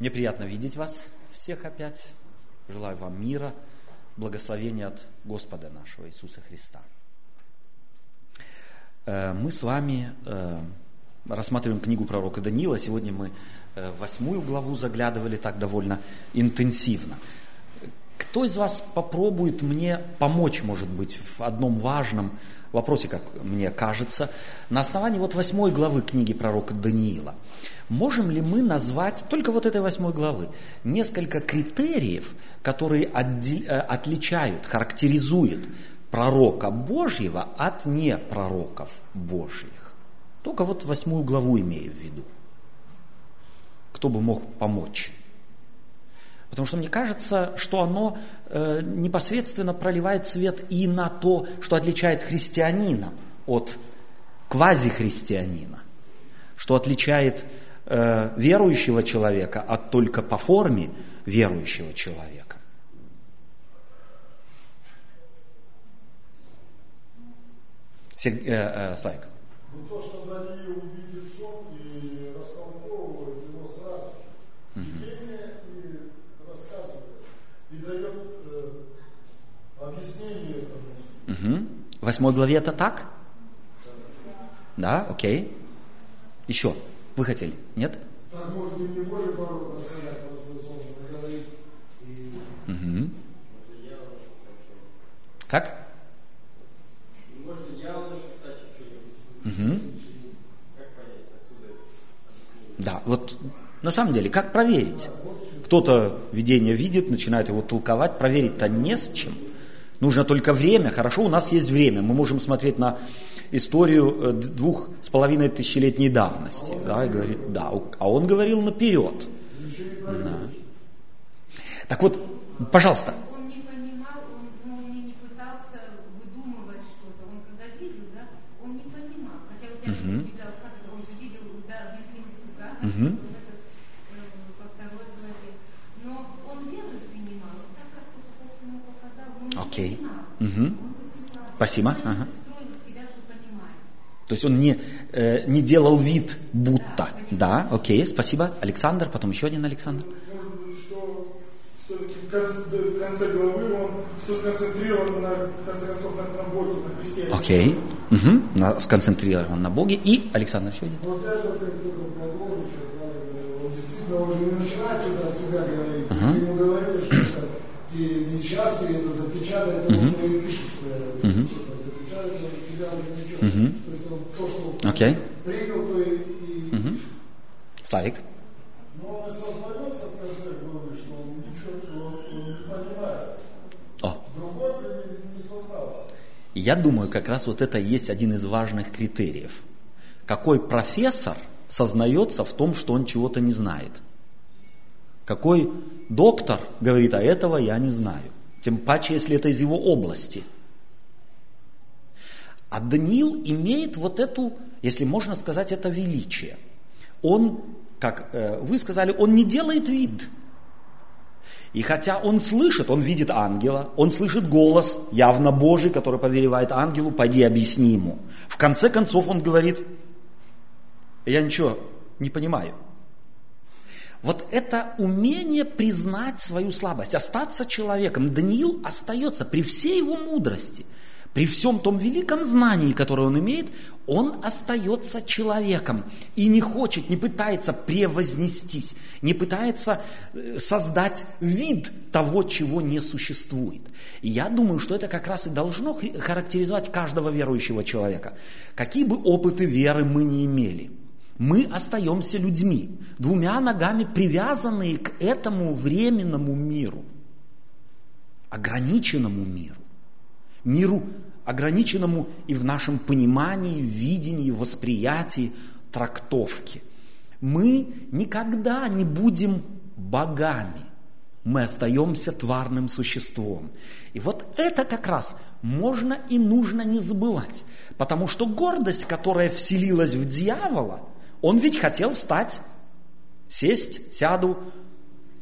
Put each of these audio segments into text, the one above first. Мне приятно видеть вас всех опять. Желаю вам мира, благословения от Господа нашего Иисуса Христа. Мы с вами рассматриваем книгу пророка Даниила. Сегодня мы в 8 главу заглядывали так довольно интенсивно. Кто из вас попробует мне помочь, может быть, в одном важном вопросе, как мне кажется, на основании 8 главы книги пророка Даниила? Можем ли мы назвать, только этой 8 главы, несколько критериев, которые отличают, характеризуют пророка Божьего от непророков Божьих? Только 8 главу имею в виду. Кто бы мог помочь? Потому что мне кажется, что оно непосредственно проливает свет и на то, что отличает христианина от квазихристианина, что отличает верующего человека от только по форме верующего человека. Сайк. Ну то, что Даниил увидит сон и растолковывает его сразу же. Видение и рассказывает, и дает объяснение этому. В 8 главе это так? Да, окей. Еще. Вы хотели? Нет? Так, может быть, не Божий порог рассказать, просто сон говорит. Как? Да, на самом деле, как проверить? Кто-то видение видит, начинает его толковать, проверить-то не с чем. Нужно только время. Хорошо, у нас есть время. Мы можем смотреть на историю 2500-летней давности. Да, и говорит, да, а он говорил наперед. Да. Так пожалуйста. Окей. Спасибо. Ага. То есть он не делал вид, будто. Да, окей, спасибо. Александр, потом еще один Александр. Может быть, что все-таки в конце главы он все сконцентрирован на Боге, на Христе. Окей. Сконцентрирован на Боге. И Александр еще один. Окей. Славик. Но он сознается в конце главы, что он лучше, он не понимает. Другой не сознался. Я думаю, как раз это и есть один из важных критериев. Какой профессор сознается в том, что он чего-то не знает? Какой доктор говорит, а этого я не знаю? Тем паче, если это из его области. А Даниил имеет эту, если можно сказать, это величие. Он, как вы сказали, он не делает вид. И хотя он слышит, он видит ангела, он слышит голос явно Божий, который повелевает ангелу, пойди объясни ему. В конце концов он говорит, я ничего не понимаю. Это умение признать свою слабость, остаться человеком. Даниил остается при всей его мудрости, при всем том великом знании, которое он имеет, он остается человеком и не хочет, не пытается превознестись, не пытается создать вид того, чего не существует. И я думаю, что это как раз и должно характеризовать каждого верующего человека. Какие бы опыты веры мы ни имели, мы остаемся людьми, двумя ногами привязанные к этому временному миру, ограниченному миру. Миру ограниченному и в нашем понимании, видении, восприятии, трактовке. Мы никогда не будем богами. Мы остаемся тварным существом. И это как раз можно и нужно не забывать. Потому что гордость, которая вселилась в дьявола, он ведь хотел стать, сяду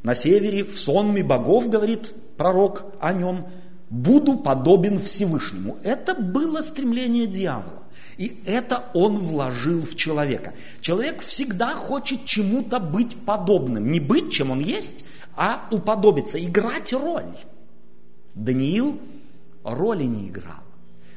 на севере, в сонме богов, говорит пророк о нем, буду подобен Всевышнему. Это было стремление дьявола. И это он вложил в человека. Человек всегда хочет чему-то быть подобным. Не быть, чем он есть, а уподобиться, играть роль. Даниил роли не играл.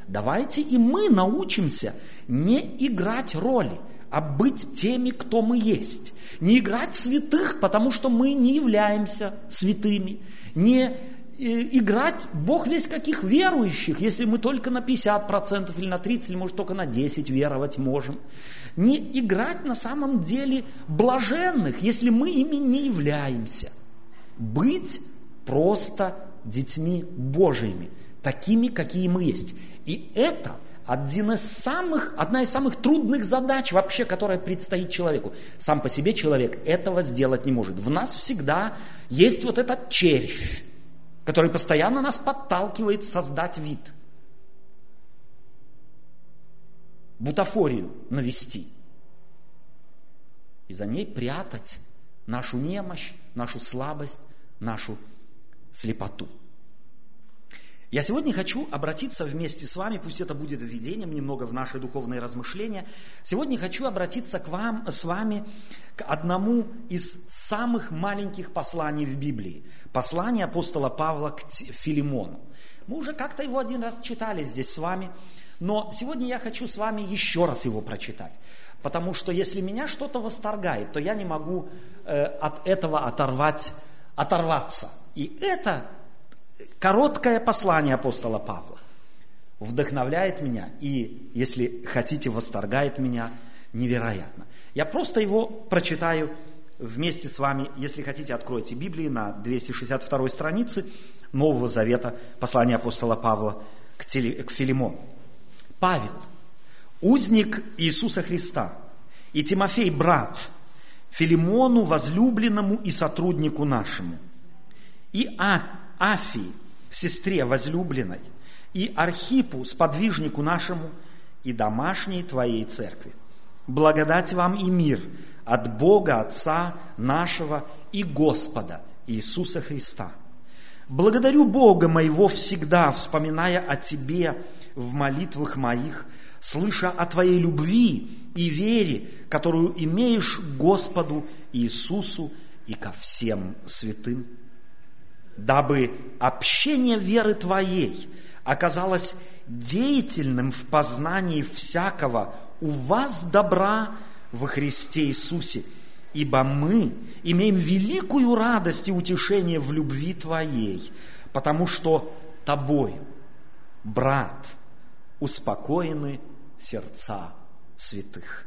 Давайте и мы научимся не играть роли, а быть теми, кто мы есть. Не играть святых, потому что мы не являемся святыми. Не играть Бог весь каких верующих, если мы только на 50% или на 30%, или может только на 10% веровать можем. Не играть на самом деле блаженных, если мы ими не являемся. Быть просто детьми Божьими, такими, какие мы есть. И это одна из самых трудных задач вообще, которая предстоит человеку. Сам по себе человек этого сделать не может. В нас всегда есть вот этот червь, который постоянно нас подталкивает создать вид. Бутафорию навести. И за ней прятать нашу немощь, нашу слабость, нашу слепоту. Я сегодня хочу обратиться вместе с вами, пусть это будет введением немного в наши духовные размышления, сегодня хочу обратиться с вами к одному из самых маленьких посланий в Библии. Послание апостола Павла к Филимону. Мы уже как-то его один раз читали здесь с вами, но сегодня я хочу с вами еще раз его прочитать. Потому что если меня что-то восторгает, то я не могу от этого оторваться. И это короткое послание апостола Павла вдохновляет меня и, если хотите, восторгает меня невероятно. Я просто его прочитаю вместе с вами. Если хотите, откройте Библии на 262 странице Нового Завета, послание апостола Павла к Филимону. Павел, узник Иисуса Христа, и Тимофей, брат, Филимону, возлюбленному и сотруднику нашему, и Афии, сестре возлюбленной, и Архипу, сподвижнику нашему, и домашней твоей церкви. Благодать вам и мир от Бога Отца нашего и Господа Иисуса Христа. Благодарю Бога моего всегда, вспоминая о тебе в молитвах моих, слыша о твоей любви и вере, которую имеешь к Господу Иисусу и ко всем святым. Дабы общение веры твоей оказалось деятельным в познании всякого у вас добра во Христе Иисусе, ибо мы имеем великую радость и утешение в любви твоей, потому что тобою, брат, успокоены сердца святых.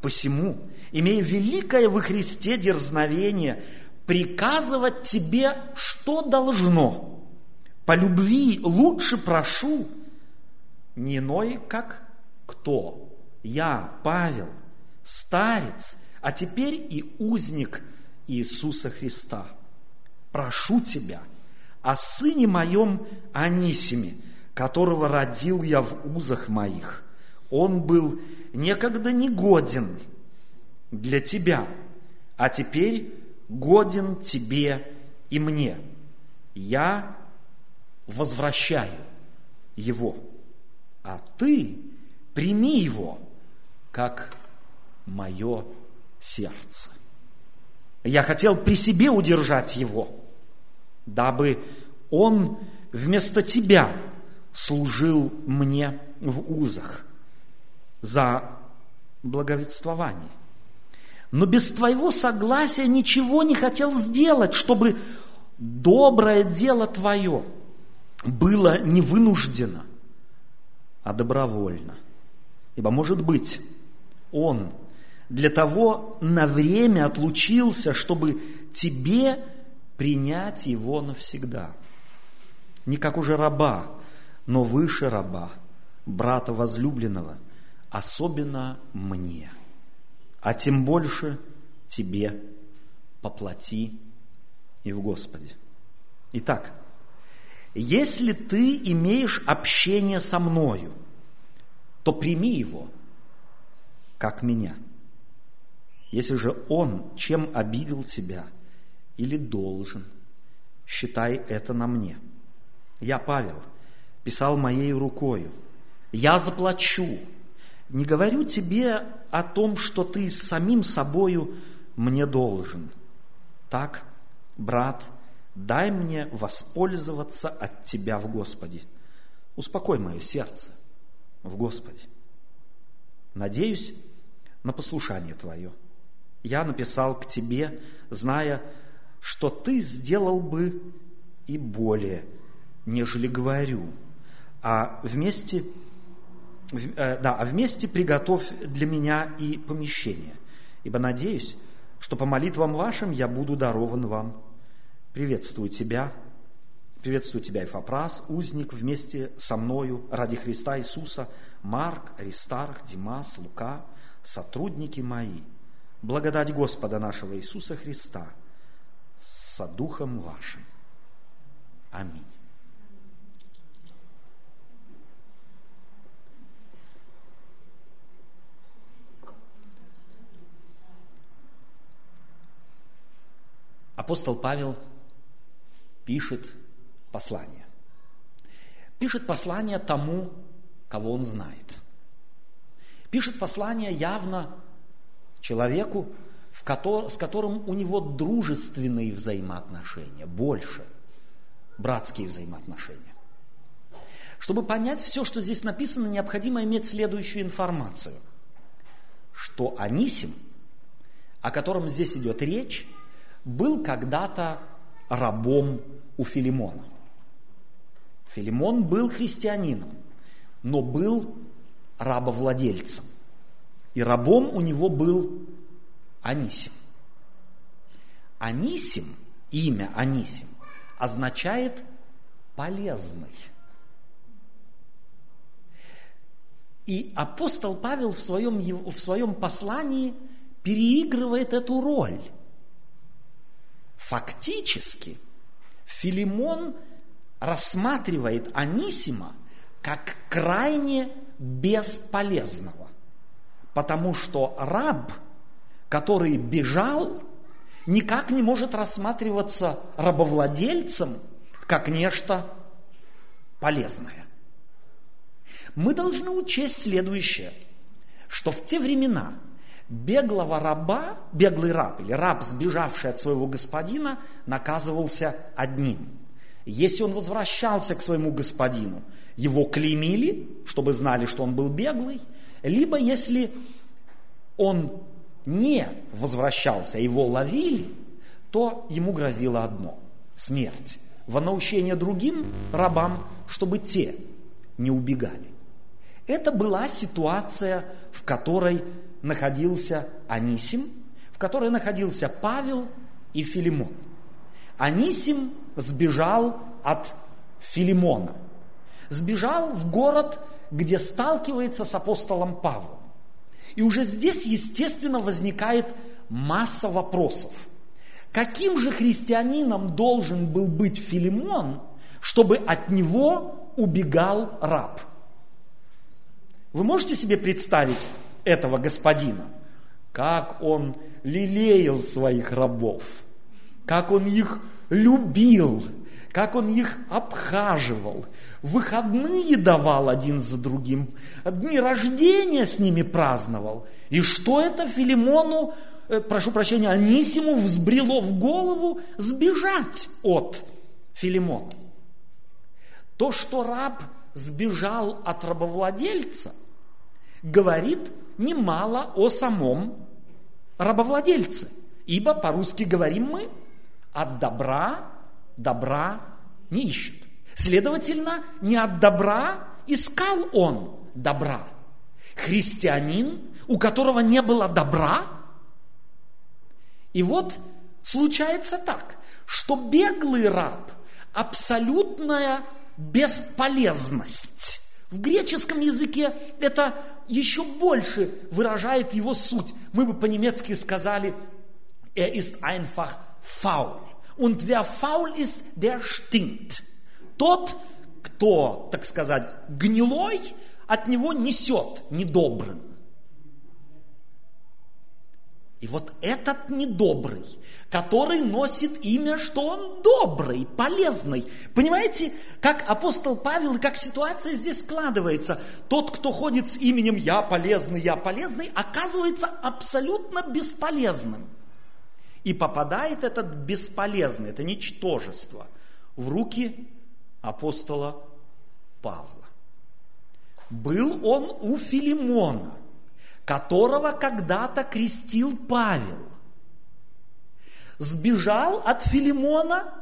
Посему, имея великое во Христе дерзновение, приказывать тебе, что должно. По любви лучше прошу, не иной, как кто? Я, Павел, старец, а теперь и узник Иисуса Христа. Прошу тебя о сыне моем Анисиме, которого родил я в узах моих. Он был некогда негоден для тебя, а теперь годен тебе и мне. Я возвращаю его, а ты прими его, как мое сердце. Я хотел при себе удержать его, дабы он вместо тебя служил мне в узах за благовествование. Но без твоего согласия ничего не хотел сделать, чтобы доброе дело твое было не вынуждено, а добровольно. Ибо, может быть, он для того на время отлучился, чтобы тебе принять его навсегда. Не как уже раба, но выше раба, брата возлюбленного, особенно мне. А тем больше тебе поплати и в Господе. Итак, если ты имеешь общение со мною, то прими его, как меня. Если же он чем обидел тебя или должен, считай это на мне. Я, Павел, писал моею рукою, я заплачу, не говорю тебе о том, что ты самим собою мне должен. Так, брат, дай мне воспользоваться от тебя в Господе. Успокой мое сердце в Господе. Надеюсь на послушание твое. Я написал к тебе, зная, что ты сделал бы и более, нежели говорю. А вместе приготовь для меня и помещение, ибо надеюсь, что по молитвам вашим я буду дарован вам. Приветствую тебя, Эпафрас, узник вместе со мною ради Христа Иисуса, Марк, Аристарх, Димас, Лука, сотрудники мои. Благодать Господа нашего Иисуса Христа со духом вашим. Аминь. Апостол Павел пишет послание тому, кого он знает. Пишет послание явно человеку, с которым у него дружественные взаимоотношения, больше братские взаимоотношения. Чтобы понять все, что здесь написано, необходимо иметь следующую информацию, что Анисим, о котором здесь идет речь, был когда-то рабом у Филимона. Филимон был христианином, но был рабовладельцем. И рабом у него был Анисим. Анисим, имя Анисим, означает «полезный». И апостол Павел в своем послании переигрывает эту роль. Фактически Филимон рассматривает Анисима как крайне бесполезного, потому что раб, который бежал, никак не может рассматриваться рабовладельцем как нечто полезное. Мы должны учесть следующее, что в те времена беглый раб или раб, сбежавший от своего господина, наказывался одним. Если он возвращался к своему господину, его клеймили, чтобы знали, что он был беглый, либо если он не возвращался, его ловили, то ему грозило одно – смерть, во наущение другим рабам, чтобы те не убегали. Это была ситуация, в которой находился Анисим, в которой находился Павел и Филимон. Анисим сбежал от Филимона, сбежал в город, где сталкивается с апостолом Павлом. И уже здесь, естественно, возникает масса вопросов. Каким же христианином должен был быть Филимон, чтобы от него убегал раб? Вы можете себе представить этого господина? Как он лелеял своих рабов, как он их любил, как он их обхаживал, выходные давал один за другим, дни рождения с ними праздновал. И что это Филимону, Анисиму взбрело в голову сбежать от Филимона? То, что раб сбежал от рабовладельца, говорит немало о самом рабовладельце, ибо по-русски говорим мы: от добра не ищут. Следовательно, не от добра искал он добра. Христианин, у которого не было добра. И вот случается так, что беглый раб – абсолютная бесполезность. В греческом языке это еще больше выражает его суть. Мы бы по-немецки сказали: «Er ist einfach faul». Und wer faul ist, der stinkt. Тот, кто, так сказать, гнилой, от него несет недобрым. И вот этот недобрый, который носит имя, что он добрый, полезный. Понимаете, как апостол Павел и как ситуация здесь складывается. Тот, кто ходит с именем я полезный», оказывается абсолютно бесполезным. И попадает этот бесполезный, это ничтожество, в руки апостола Павла. Был он у Филимона, которого когда-то крестил Павел. Сбежал от Филимона,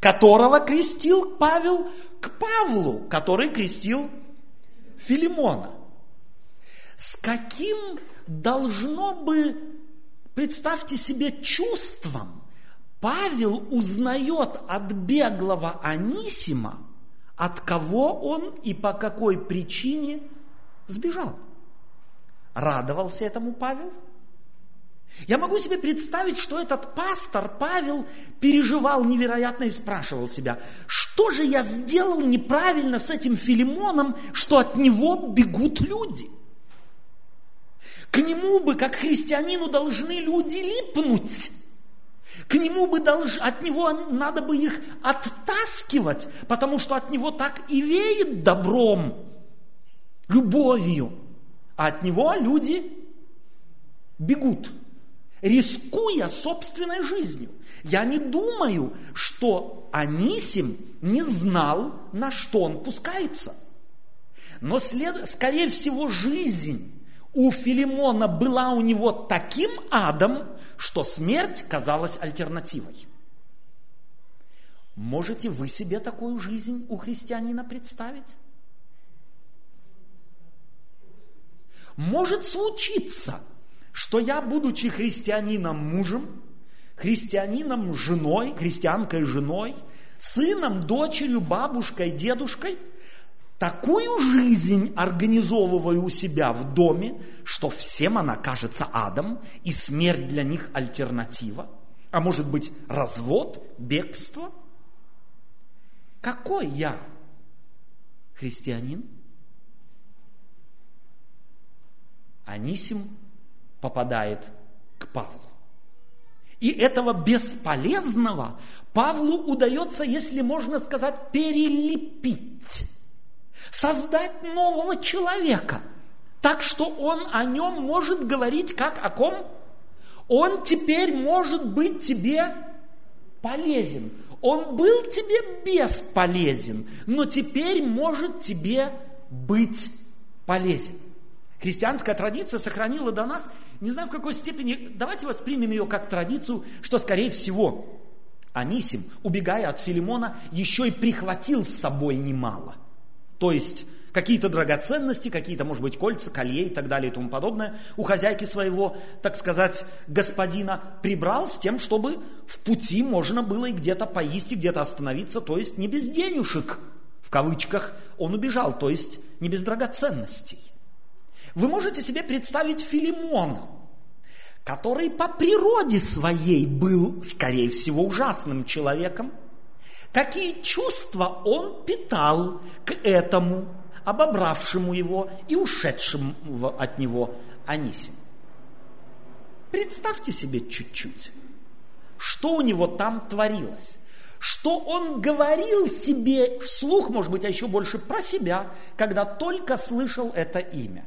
которого крестил Павел, к Павлу, который крестил Филимона. С каким должно бы, представьте себе, чувством Павел узнает от беглого Анисима, от кого он и по какой причине сбежал. Радовался этому Павел? Я могу себе представить, что этот пастор Павел переживал невероятно и спрашивал себя, что же я сделал неправильно с этим Филимоном, что от него бегут люди? К нему бы, как христианину, должны люди липнуть. К нему бы от него надо бы их оттаскивать, потому что от него так и веет добром, любовью. А от него люди бегут, рискуя собственной жизнью. Я не думаю, что Анисим не знал, на что он пускается. Но, скорее всего, жизнь у Филимона была у него таким адом, что смерть казалась альтернативой. Можете вы себе такую жизнь у христианина представить? Может случиться, что я, будучи христианином-мужем, христианином-женой, христианкой-женой, сыном, дочерью, бабушкой, дедушкой, такую жизнь организовываю у себя в доме, что всем она кажется адом, и смерть для них альтернатива, а может быть развод, бегство? Какой я христианин? Анисим попадает к Павлу. И этого бесполезного Павлу удается, если можно сказать, перелепить, создать нового человека, так что он о нем может говорить как о ком? Он теперь может быть тебе полезен. Он был тебе бесполезен, но теперь может тебе быть полезен. Христианская традиция сохранила до нас, не знаю в какой степени, давайте воспримем ее как традицию, что, скорее всего, Анисим, убегая от Филимона, еще и прихватил с собой немало. То есть какие-то драгоценности, какие-то, может быть, кольца, колье и так далее и тому подобное у хозяйки своего, так сказать, господина прибрал с тем, чтобы в пути можно было и где-то поесть, и где-то остановиться, то есть не без денежек, в кавычках, он убежал, то есть не без драгоценностей. Вы можете себе представить Филимона, который по природе своей был, скорее всего, ужасным человеком. Какие чувства он питал к этому, обобравшему его и ушедшему от него Анисиму? Представьте себе чуть-чуть, что у него там творилось. Что он говорил себе вслух, может быть, а еще больше про себя, когда только слышал это имя.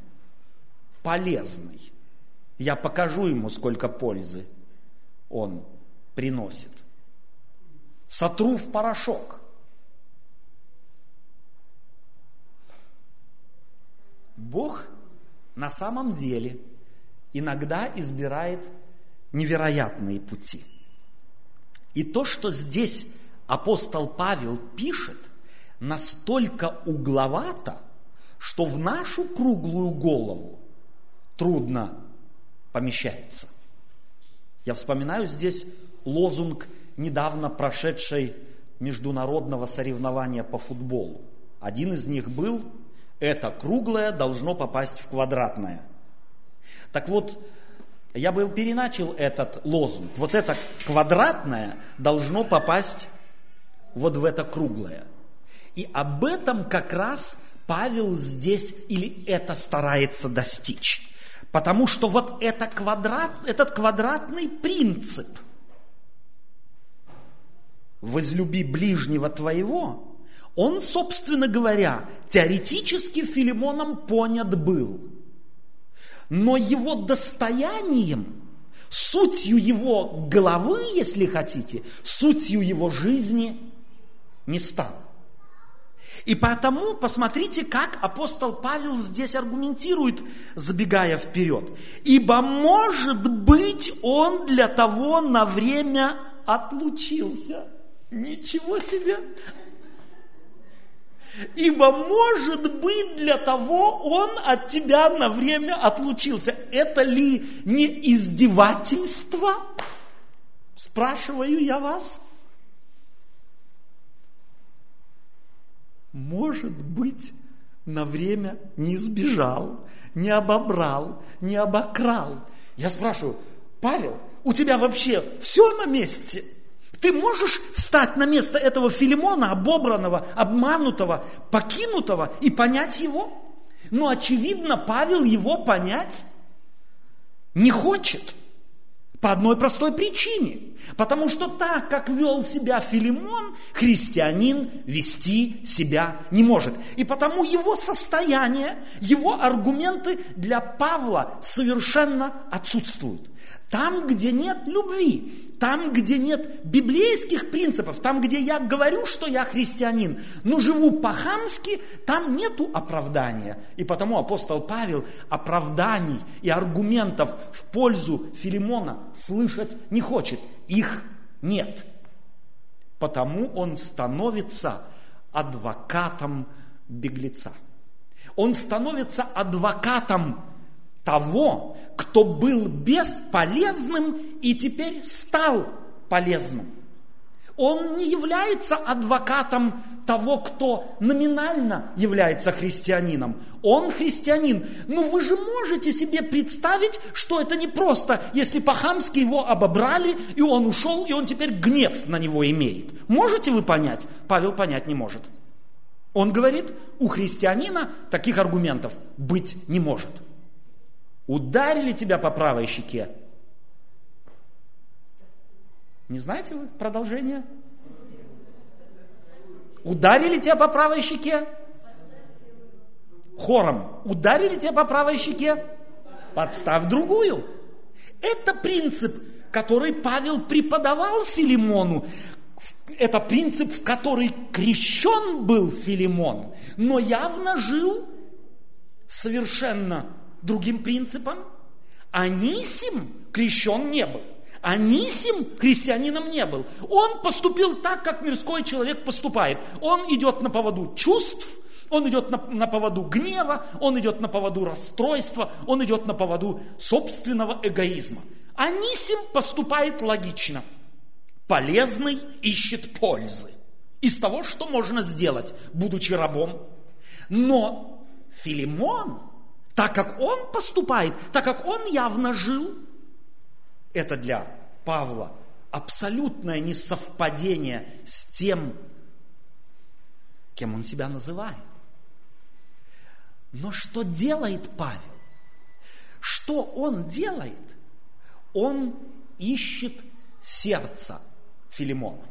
Полезный. Я покажу ему, сколько пользы он приносит. Сотру в порошок. Бог на самом деле иногда избирает невероятные пути. И то, что здесь апостол Павел пишет, настолько угловато, что в нашу круглую голову трудно помещается. Я вспоминаю здесь лозунг недавно прошедшей международного соревнования по футболу. Один из них был: «Это круглое должно попасть в квадратное». Так вот, я бы переначал этот лозунг. Вот это квадратное должно попасть вот в это круглое. И об этом как раз Павел здесь, или это старается достичь. Потому что вот это этот квадратный принцип «возлюби ближнего твоего», он, собственно говоря, теоретически Филимоном понят был, но его достоянием, сутью его головы, если хотите, сутью его жизни не стал. И поэтому посмотрите, как апостол Павел здесь аргументирует, забегая вперед. «Ибо, может быть, он для того на время отлучился». Ничего себе! «Ибо, может быть, для того он от тебя на время отлучился». Это ли не издевательство? Спрашиваю я вас. Может быть, на время не сбежал, не обобрал, не обокрал. Я спрашиваю: Павел, у тебя вообще все на месте? Ты можешь встать на место этого Филимона, обобранного, обманутого, покинутого, и понять его? Но, очевидно, Павел его понять не хочет. По одной простой причине. Потому что так, как вел себя Филимон, христианин вести себя не может. И потому его состояние, его аргументы для Павла совершенно отсутствуют. Там, где нет любви, там, где нет библейских принципов, там, где я говорю, что я христианин, но живу по-хамски, там нету оправдания. И потому апостол Павел оправданий и аргументов в пользу Филимона слышать не хочет. Их нет. Потому он становится адвокатом беглеца. Он становится адвокатом того, кто был бесполезным и теперь стал полезным. Он не является адвокатом того, кто номинально является христианином. Он христианин. Но вы же можете себе представить, что это не просто, если по-хамски его обобрали, и он ушел, и он теперь гнев на него имеет. Можете вы понять? Павел понять не может. Он говорит, у христианина таких аргументов быть не может. Ударили тебя по правой щеке. Не знаете вы продолжение? Ударили тебя по правой щеке? Хором. Ударили тебя по правой щеке? Подставь другую. Это принцип, который Павел преподавал Филимону. Это принцип, в который крещен был Филимон, но явно жил совершенно другим принципом. Анисим крещен не был. Анисим христианином не был. Он поступил так, как мирской человек поступает. Он идет на поводу чувств, он идет на поводу гнева, он идет на поводу расстройства, он идет на поводу собственного эгоизма. Анисим поступает логично. Полезный ищет пользы из того, что можно сделать, будучи рабом. Но Филимон, так как он поступает, так как он явно жил, это для Павла абсолютное несовпадение с тем, кем он себя называет. Но что делает Павел? Что он делает? Он ищет сердце Филимона.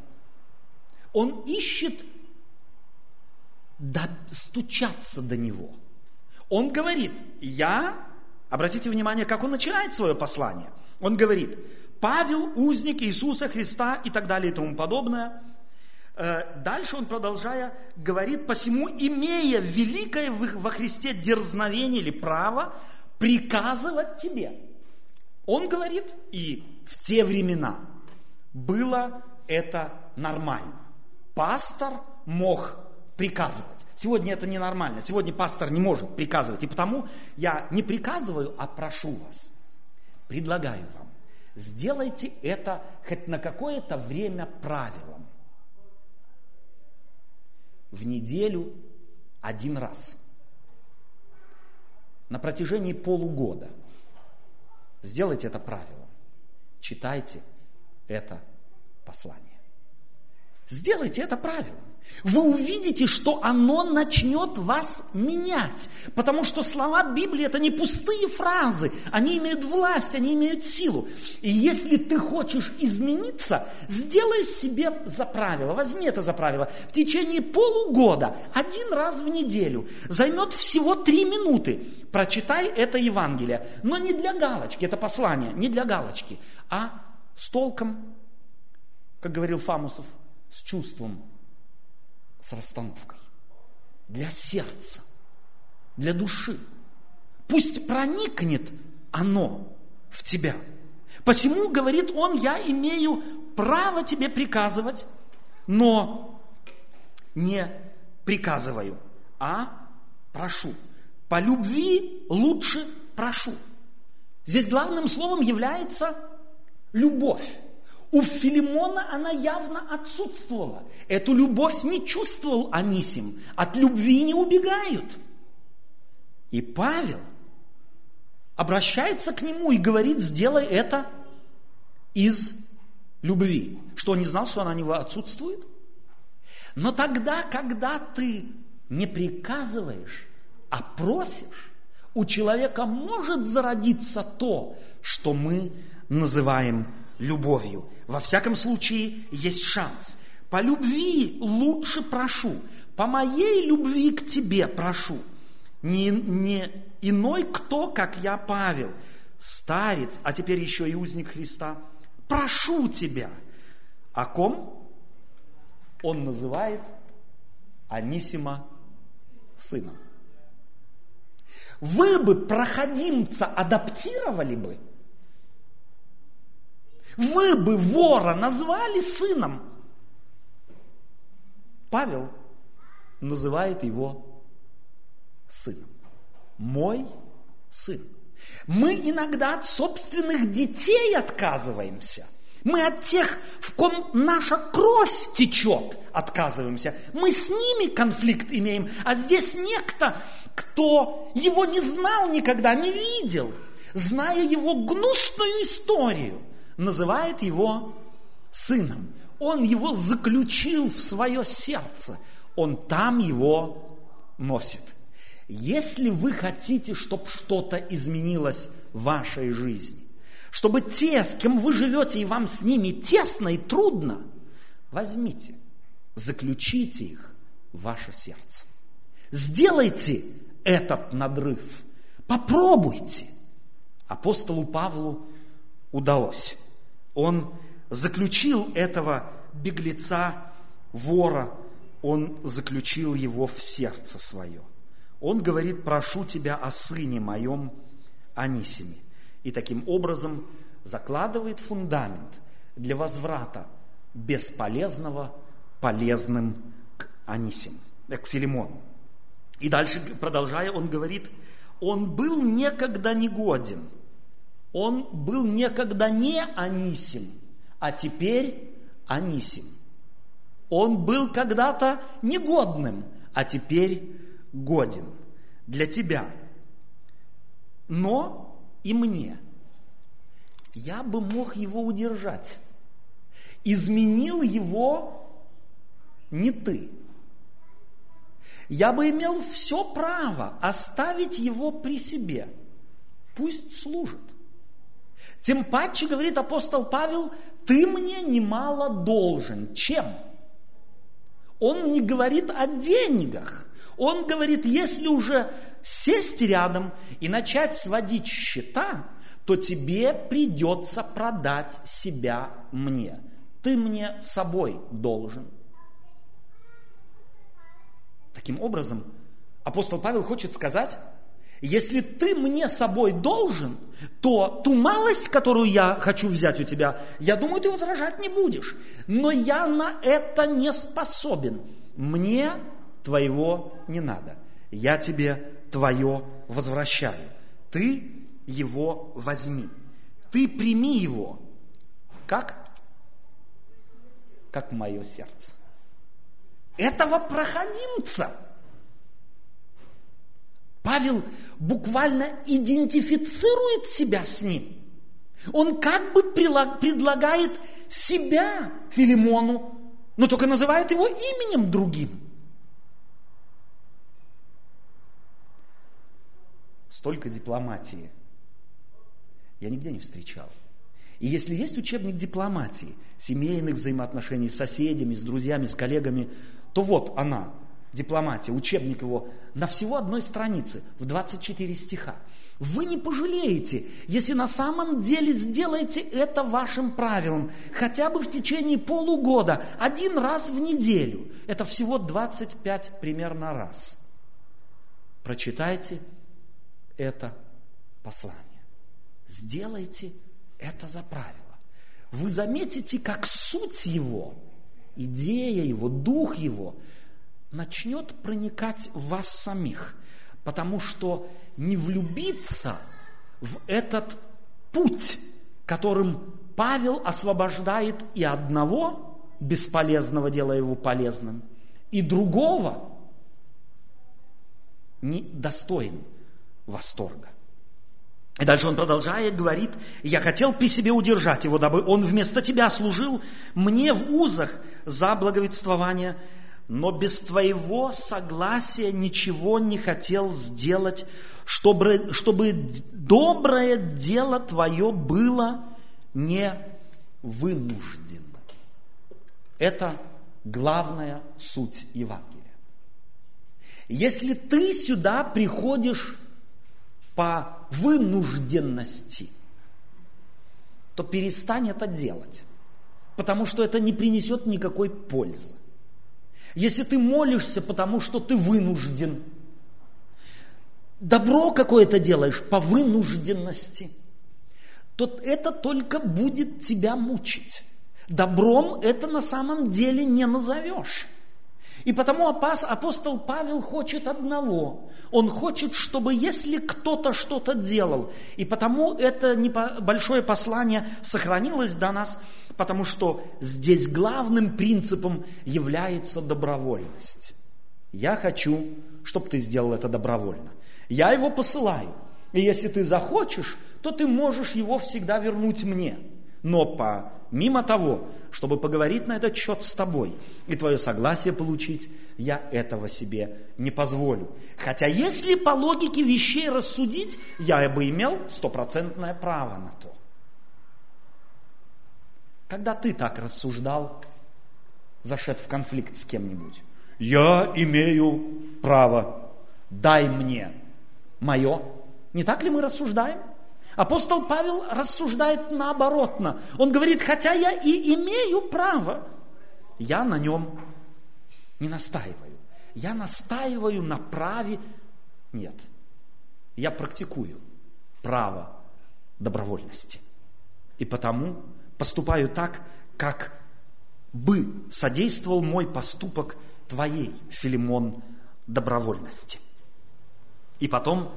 Он ищет достучаться до него. Он говорит, обратите внимание, как он начинает свое послание. Он говорит, Павел, узник Иисуса Христа и так далее и тому подобное. Дальше он, продолжая, говорит, посему, имея великое во Христе дерзновение или право приказывать тебе. Он говорит, и в те времена было это нормально. Пастор мог приказывать. Сегодня это ненормально. Сегодня пастор не может приказывать. И потому я не приказываю, а прошу вас, предлагаю вам, сделайте это хоть на какое-то время правилом. В неделю один раз. На протяжении полугода. Сделайте это правилом. Читайте это послание. Сделайте это правило. Вы увидите, что оно начнет вас менять. Потому что слова Библии – это не пустые фразы. Они имеют власть, они имеют силу. И если ты хочешь измениться, сделай себе за правило, возьми это за правило. В течение полугода, один раз в неделю, займет всего 3 минуты. Прочитай это Евангелие. Но не для галочки, это послание, не для галочки, а с толком, как говорил Фамусов, с чувством, с расстановкой, для сердца, для души. Пусть проникнет оно в тебя. Посему, говорит он, я имею право тебе приказывать, но не приказываю, а прошу. По любви лучше прошу. Здесь главным словом является любовь. У Филимона она явно отсутствовала. Эту любовь не чувствовал Анисим. От любви не убегают. И Павел обращается к нему и говорит, сделай это из любви. Что, он не знал, что она у него отсутствует? Но тогда, когда ты не приказываешь, а просишь, у человека может зародиться то, что мы называем любовью. Во всяком случае, есть шанс. По любви лучше прошу, по моей любви к тебе прошу. Не иной кто, как я, Павел, старец, а теперь еще и узник Христа, прошу тебя. О ком? Он называет Анисима сыном. Вы бы проходимца адаптировали бы, вы бы вора назвали сыном. Павел называет его сыном. Мой сын. Мы иногда от собственных детей отказываемся. Мы от тех, в ком наша кровь течет, отказываемся. Мы с ними конфликт имеем. А здесь некто, кто его не знал никогда, не видел, зная его гнусную историю, называет его сыном. Он его заключил в свое сердце. Он там его носит. Если вы хотите, чтобы что-то изменилось в вашей жизни, чтобы те, с кем вы живете, и вам с ними тесно и трудно, возьмите, заключите их в ваше сердце. Сделайте этот надрыв. Попробуйте. Апостолу Павлу удалось. Он заключил этого беглеца, вора, он заключил его в сердце свое. Он говорит, прошу тебя о сыне моем Анисиме. И таким образом закладывает фундамент для возврата бесполезного полезным к Анисиму, к Филимону. И дальше, продолжая, он говорит, он был некогда негоден, он был некогда не Анисим, а теперь Анисим. Он был когда-то негодным, а теперь годен для тебя. Но и мне. Я бы мог его удержать. Изменил его не ты. Я бы имел все право оставить его при себе. Пусть служит. Тем паче, говорит апостол Павел, ты мне немало должен. Чем? Он не говорит о деньгах. Он говорит, если уже сесть рядом и начать сводить счета, то тебе придется продать себя мне. Ты мне собой должен. Таким образом, апостол Павел хочет сказать, если ты мне собой должен, то ту малость, которую я хочу взять у тебя, я думаю, ты возражать не будешь. Но я на это не способен. Мне твоего не надо. Я тебе твое возвращаю. Ты его возьми. Ты прими его. Как? Как мое сердце. Этого проходимца Павел буквально идентифицирует себя с ним. Он как бы предлагает себя Филимону но только называет его именем другим. Столько дипломатии я нигде не встречал. И если есть учебник дипломатии, семейных взаимоотношений с соседями, с друзьями, с коллегами, то вот она, дипломатия, учебник его на всего одной странице, в 24 стиха. Вы не пожалеете, если на самом деле сделаете это вашим правилом, хотя бы в течение полугода, один раз в неделю. Это всего 25 примерно раз. Прочитайте это послание. Сделайте это за правило. Вы заметите, как суть его, идея его, дух его начнет проникать в вас самих. Потому что не влюбиться в этот путь, которым Павел освобождает и одного, бесполезного, делая его полезным, и другого, недостоин восторга. И дальше он продолжает, говорит: «Я хотел при себе удержать его, дабы он вместо тебя служил мне в узах за благовествование, но без твоего согласия ничего не хотел сделать, чтобы доброе дело твое было не вынуждено». Это главная суть Евангелия. Если ты сюда приходишь по вынужденности, то перестань это делать, потому что это не принесет никакой пользы. Если ты молишься, потому что ты вынужден, добро какое-то делаешь по вынужденности, то это только будет тебя мучить. Добром это на самом деле не назовешь. И потому апостол Павел хочет одного. Он хочет, чтобы если кто-то что-то делал, и потому это большое послание сохранилось до нас, потому что здесь главным принципом является добровольность. Я хочу, чтобы ты сделал это добровольно. Я его посылаю. И если ты захочешь, то ты можешь его всегда вернуть мне. Но помимо того, чтобы поговорить на этот счет с тобой и твое согласие получить, я этого себе не позволю. Хотя если по логике вещей рассудить, я бы имел 100% право на то. Когда ты так рассуждал, зашед в конфликт с кем-нибудь? Я имею право, дай мне мое. Не так ли мы рассуждаем? Апостол Павел рассуждает наоборотно. Он говорит: хотя я и имею право, я на нем не настаиваю. Я настаиваю на праве. Нет, я практикую право добровольности. И потому поступаю так, как бы содействовал мой поступок твоей, Филимон, добровольности. И потом,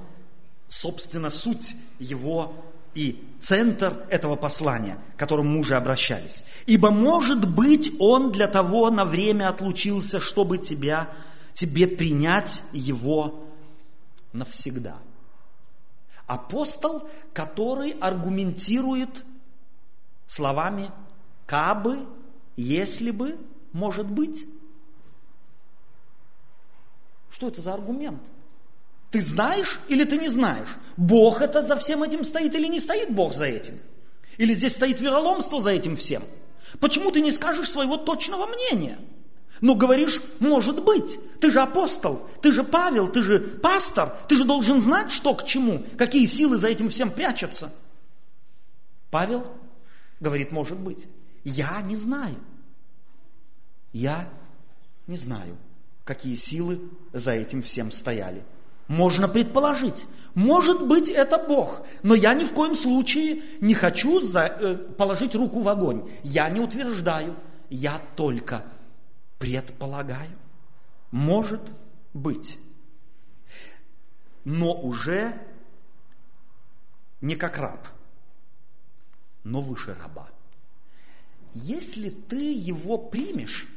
собственно, суть его и центр этого послания, к которому мы уже обращались. «Ибо, может быть, он для того на время отлучился, чтобы тебе принять его навсегда». Апостол, который аргументирует словами «кабы», «если бы», «может быть». Что это за аргумент? Ты знаешь или ты не знаешь? Бог это за всем этим стоит или не стоит Бог за этим? Или здесь стоит вероломство за этим всем? Почему ты не скажешь своего точного мнения? Но говоришь, может быть. Ты же апостол, ты же Павел, ты же пастор, ты же должен знать, что к чему, какие силы за этим всем прячутся. Павел говорит, может быть. Я не знаю. Я не знаю, какие силы за этим всем стояли. Можно предположить, может быть, это Бог, но я ни в коем случае не хочу положить руку в огонь. Я не утверждаю, я только предполагаю. Может быть. Но уже не как раб, но выше раба. Если ты его примешь,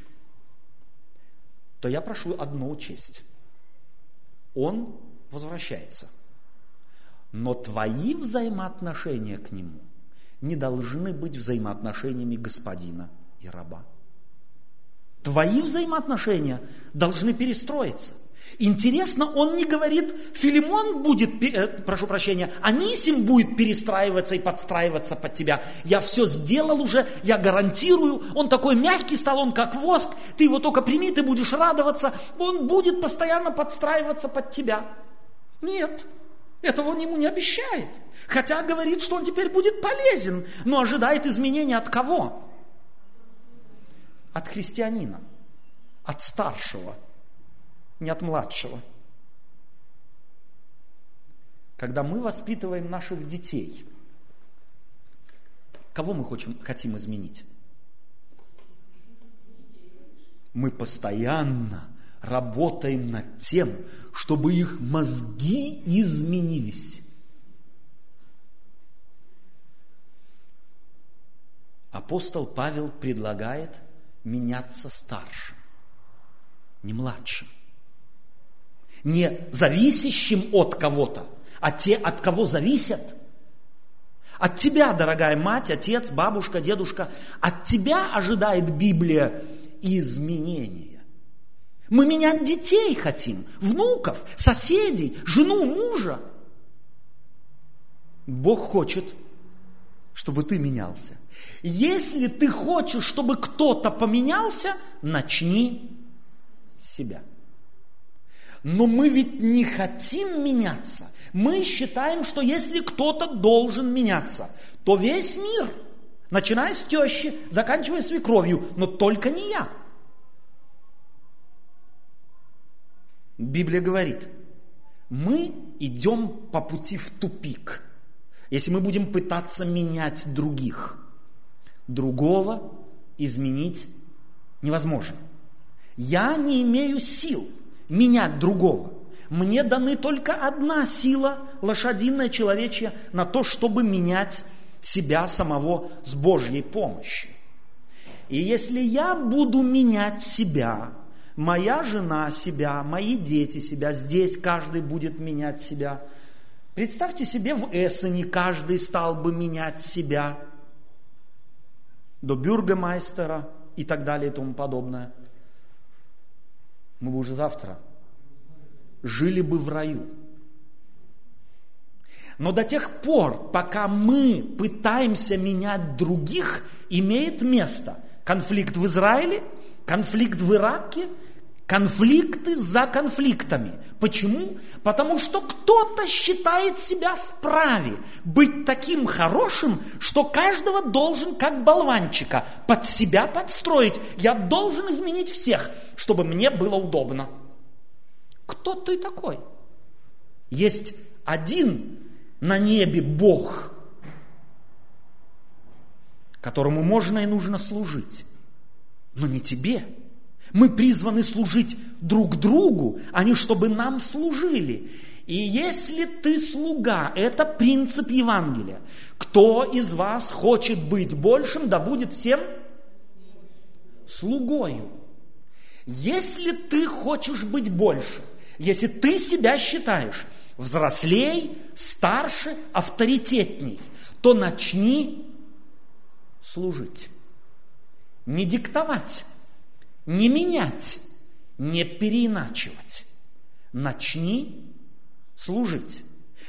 то я прошу одно учесть. Он возвращается. Но твои взаимоотношения к нему не должны быть взаимоотношениями господина и раба. Твои взаимоотношения должны перестроиться. Интересно, он не говорит, Филимон будет, Анисим будет перестраиваться и подстраиваться под тебя. Я все сделал уже, я гарантирую. Он такой мягкий стал, он как воск. Ты его только прими, ты будешь радоваться. Он будет постоянно подстраиваться под тебя. Нет, этого он ему не обещает. Хотя говорит, что он теперь будет полезен, но ожидает изменения от кого? От христианина, от старшего. Не от младшего. Когда мы воспитываем наших детей, кого мы хотим изменить? Мы постоянно работаем над тем, чтобы их мозги изменились. Апостол Павел предлагает меняться старшим, не младшим. Не зависящим от кого-то, а те, от кого зависят. От тебя, дорогая мать, отец, бабушка, дедушка, от тебя ожидает Библия изменения. Мы менять детей хотим, внуков, соседей, жену, мужа. Бог хочет, чтобы ты менялся. Если ты хочешь, чтобы кто-то поменялся, начни с себя. Но мы ведь не хотим меняться. Мы считаем, что если кто-то должен меняться, то весь мир, начиная с тещи, заканчивая свекровью, но только не я. Библия говорит, мы идем по пути в тупик, если мы будем пытаться менять других. Другого изменить невозможно. Я не имею сил менять другого. Мне даны только одна сила, лошадиная, человечья, на то, чтобы менять себя самого с Божьей помощью. И если я буду менять себя, моя жена себя, мои дети себя, здесь каждый будет менять себя. Представьте себе, в Эссене каждый стал бы менять себя до бюргомайстера и так далее и тому подобное. Мы бы уже завтра жили бы в раю. Но до тех пор, пока мы пытаемся менять других, имеет место конфликт в Израиле, конфликт в Ираке, конфликты за конфликтами. Почему? Потому что кто-то считает себя вправе быть таким хорошим, что каждого должен как болванчика под себя подстроить. Я должен изменить всех, чтобы мне было удобно. Кто ты такой? Есть один на небе Бог, которому можно и нужно служить, но не тебе. Мы призваны служить друг другу, а не чтобы нам служили. И если ты слуга, это принцип Евангелия. Кто из вас хочет быть большим, да будет всем слугою. Если ты хочешь быть больше, если ты себя считаешь взрослей, старше, авторитетней, то начни служить. Не диктовать. Не менять, не переиначивать. Начни служить.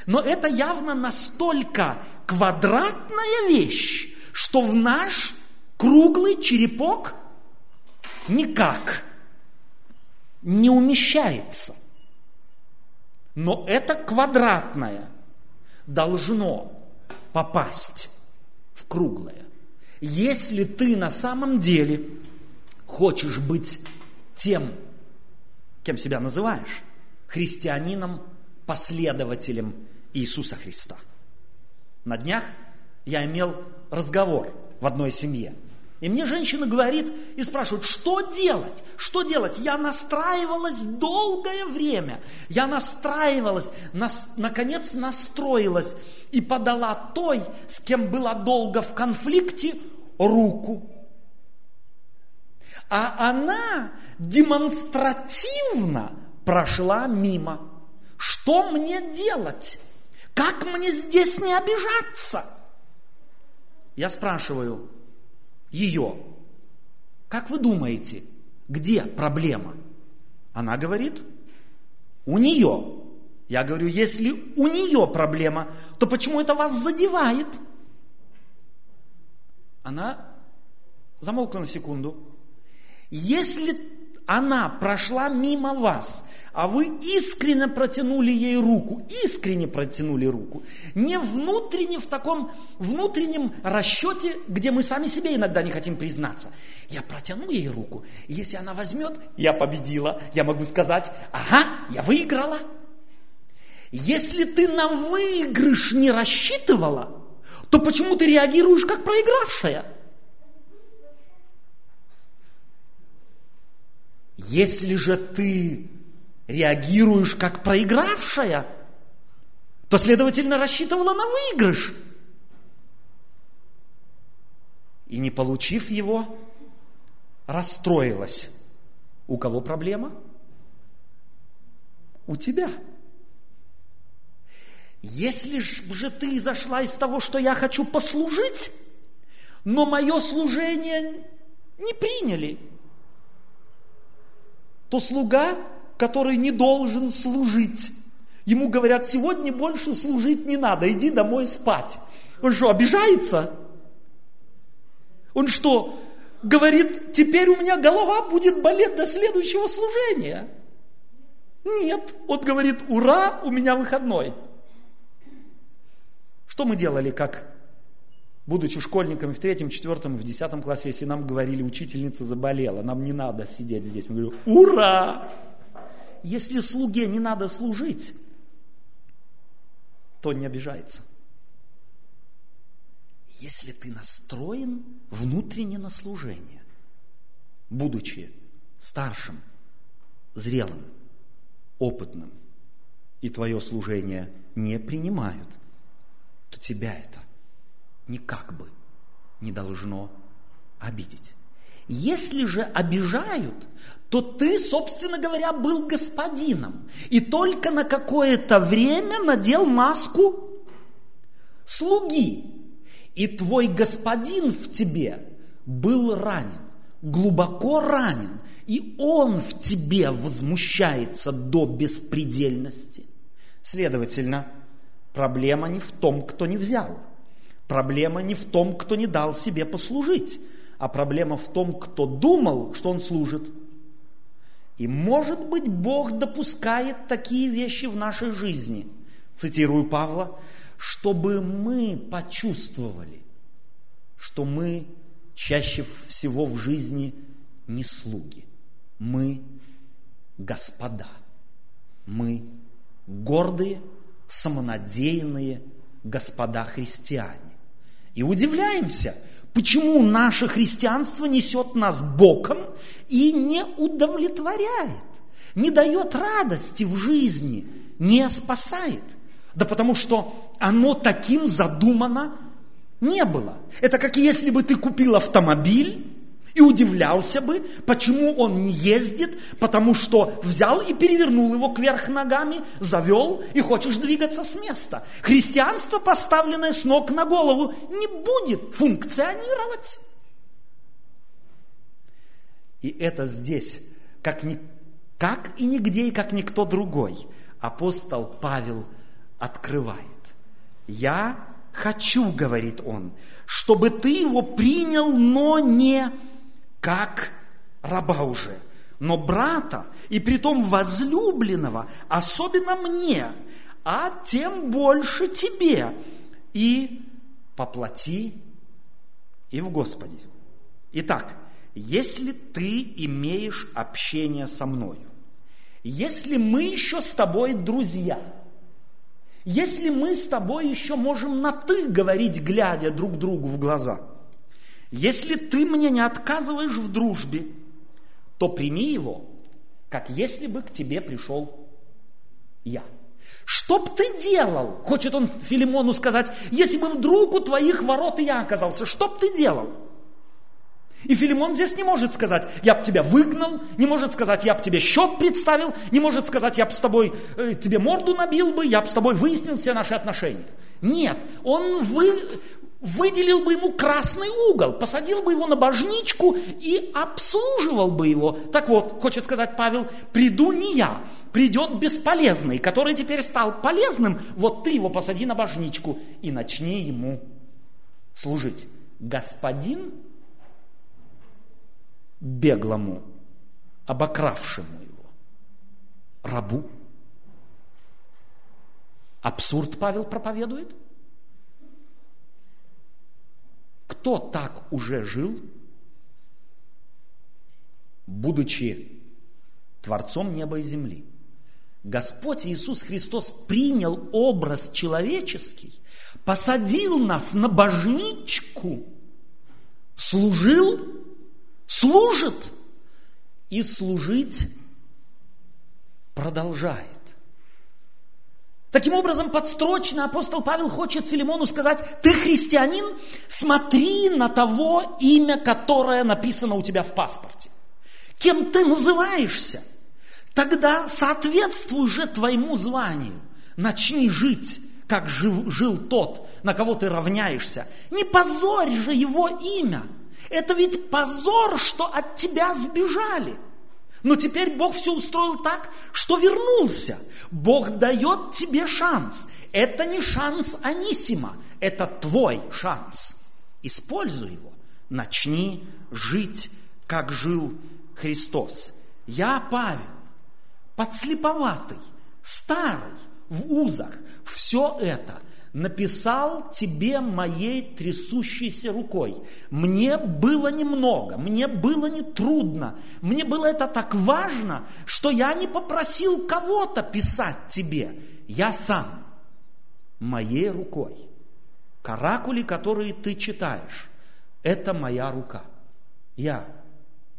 Но это явно настолько квадратная вещь, что в наш круглый черепок никак не умещается. Но это квадратное должно попасть в круглое. Если ты на самом деле хочешь быть тем, кем себя называешь, христианином, последователем Иисуса Христа. На днях я имел разговор в одной семье. И мне женщина говорит и спрашивает, что делать? Что делать? Я настраивалась долгое время. Я настраивалась, наконец настроилась и подала той, с кем была долго в конфликте, руку. А она демонстративно прошла мимо. Что мне делать? Как мне здесь не обижаться? Я спрашиваю ее, как вы думаете, Где проблема? Она говорит, у нее. Я говорю, если у нее проблема, то почему это вас задевает? Она замолкла на секунду. Если она прошла мимо вас, а вы искренне протянули ей руку, не внутренне, в таком внутреннем расчете, где мы сами себе иногда не хотим признаться. Я протяну ей руку, и если она возьмет, я победила, я могу сказать, ага, я выиграла. Если ты на выигрыш не рассчитывала, то почему ты реагируешь как проигравшая? Если же ты реагируешь как проигравшая, то, следовательно, рассчитывала на выигрыш. И не получив его, расстроилась. У кого проблема? У тебя. Если же ты зашла из того, что я хочу послужить, но мое служение не приняли, то слуга, который не должен служить, ему говорят, сегодня больше служить не надо, иди домой спать. Он что, обижается? Он что, говорит, теперь у меня голова будет болеть до следующего служения? Нет, он говорит, ура, у меня выходной. Что мы делали, как, будучи школьниками в 3, 4, 10 классе, если нам говорили, учительница заболела, нам не надо сидеть здесь. Мы говорим, ура! Если слуге не надо служить, то он не обижается. Если ты настроен внутренне на служение, будучи старшим, зрелым, опытным, и твое служение не принимают, то тебя это никак бы не должно обидеть. Если же обижают, то ты, собственно говоря, был господином и только на какое-то время надел маску слуги. И твой господин в тебе был ранен, глубоко ранен, и он в тебе возмущается до беспредельности. Следовательно, проблема не в том, кто не взял. Проблема не в том, кто не дал себе послужить. А проблема в том, кто думал, что он служит. И, может быть, Бог допускает такие вещи в нашей жизни, цитирую Павла, чтобы мы почувствовали, что мы чаще всего в жизни не слуги. Мы господа. Мы гордые, самонадеянные господа христиане. И удивляемся, почему наше христианство несет нас боком и не удовлетворяет, не дает радости в жизни, не спасает. Да потому что оно таким задумано не было. Это как если бы ты купил автомобиль и удивлялся бы, почему он не ездит, потому что взял и перевернул его кверх ногами, завел и хочешь двигаться с места. Христианство, поставленное с ног на голову, не будет функционировать. И это здесь, как и нигде, и как никто другой, апостол Павел открывает. Я хочу, говорит он, чтобы ты его принял, но не как раба уже, но брата, и притом возлюбленного, особенно мне, а тем больше тебе, и поплати и в Господе. Итак, если ты имеешь общение со мною, если мы еще с тобой друзья, если мы с тобой еще можем на «ты» говорить, глядя друг другу в глаза, если ты мне не отказываешь в дружбе, то прими его, как если бы к тебе пришел я. Что б ты делал, хочет он Филимону сказать, если бы вдруг у твоих ворот и я оказался, что б ты делал? И Филимон здесь не может сказать, я б тебя выгнал, не может сказать, я б тебе счет представил, не может сказать, я б с тобой, тебе морду набил бы, я б с тобой выяснил все наши отношения. Нет, он выделил бы ему красный угол, посадил бы его на божничку и обслуживал бы его. Так вот, хочет сказать Павел, приду не я, придет бесполезный, который теперь стал полезным, вот ты его посади на божничку и начни ему служить. Господин беглому, обокравшему его, рабу. Абсурд Павел проповедует? Кто так уже жил, будучи Творцом неба и земли? Господь Иисус Христос принял образ человеческий, посадил нас на божничку, служил, служит и служить продолжает. Таким образом, подстрочно апостол Павел хочет Филимону сказать: ты христианин, смотри на того, имя которое написано у тебя в паспорте. Кем ты называешься? Тогда соответствуй же твоему званию. Начни жить, как жил тот, на кого ты равняешься. Не позорь же его имя. Это ведь позор, что от тебя сбежали. Но теперь Бог все устроил так, что вернулся. Бог дает тебе шанс. Это не шанс Анисима, это твой шанс. Используй его. Начни жить, как жил Христос. Я, Павел, подслеповатый, старый, в узах, все это написал тебе моей трясущейся рукой. Мне было немного, мне было нетрудно, мне было это так важно, что я не попросил кого-то писать тебе. Я сам, моей рукой. Каракули, которые ты читаешь, это моя рука. Я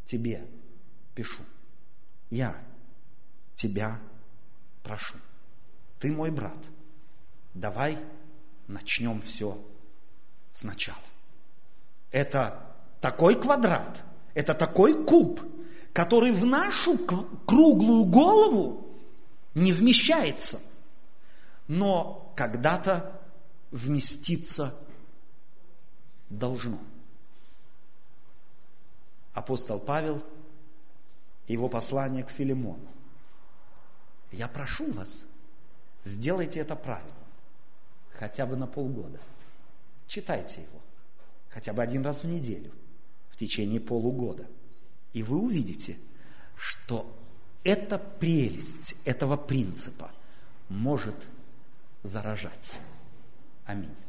тебе пишу. Я тебя прошу. Ты мой брат. Давай начнем все сначала. Это такой квадрат, это такой куб, который в нашу круглую голову не вмещается, но когда-то вместиться должно. Апостол Павел, его послание к Филимону. Я прошу вас, сделайте это правилом. Хотя бы на полгода. Читайте его. Хотя бы один раз в неделю. В течение полугода. И вы увидите, что эта прелесть этого принципа может заражать. Аминь.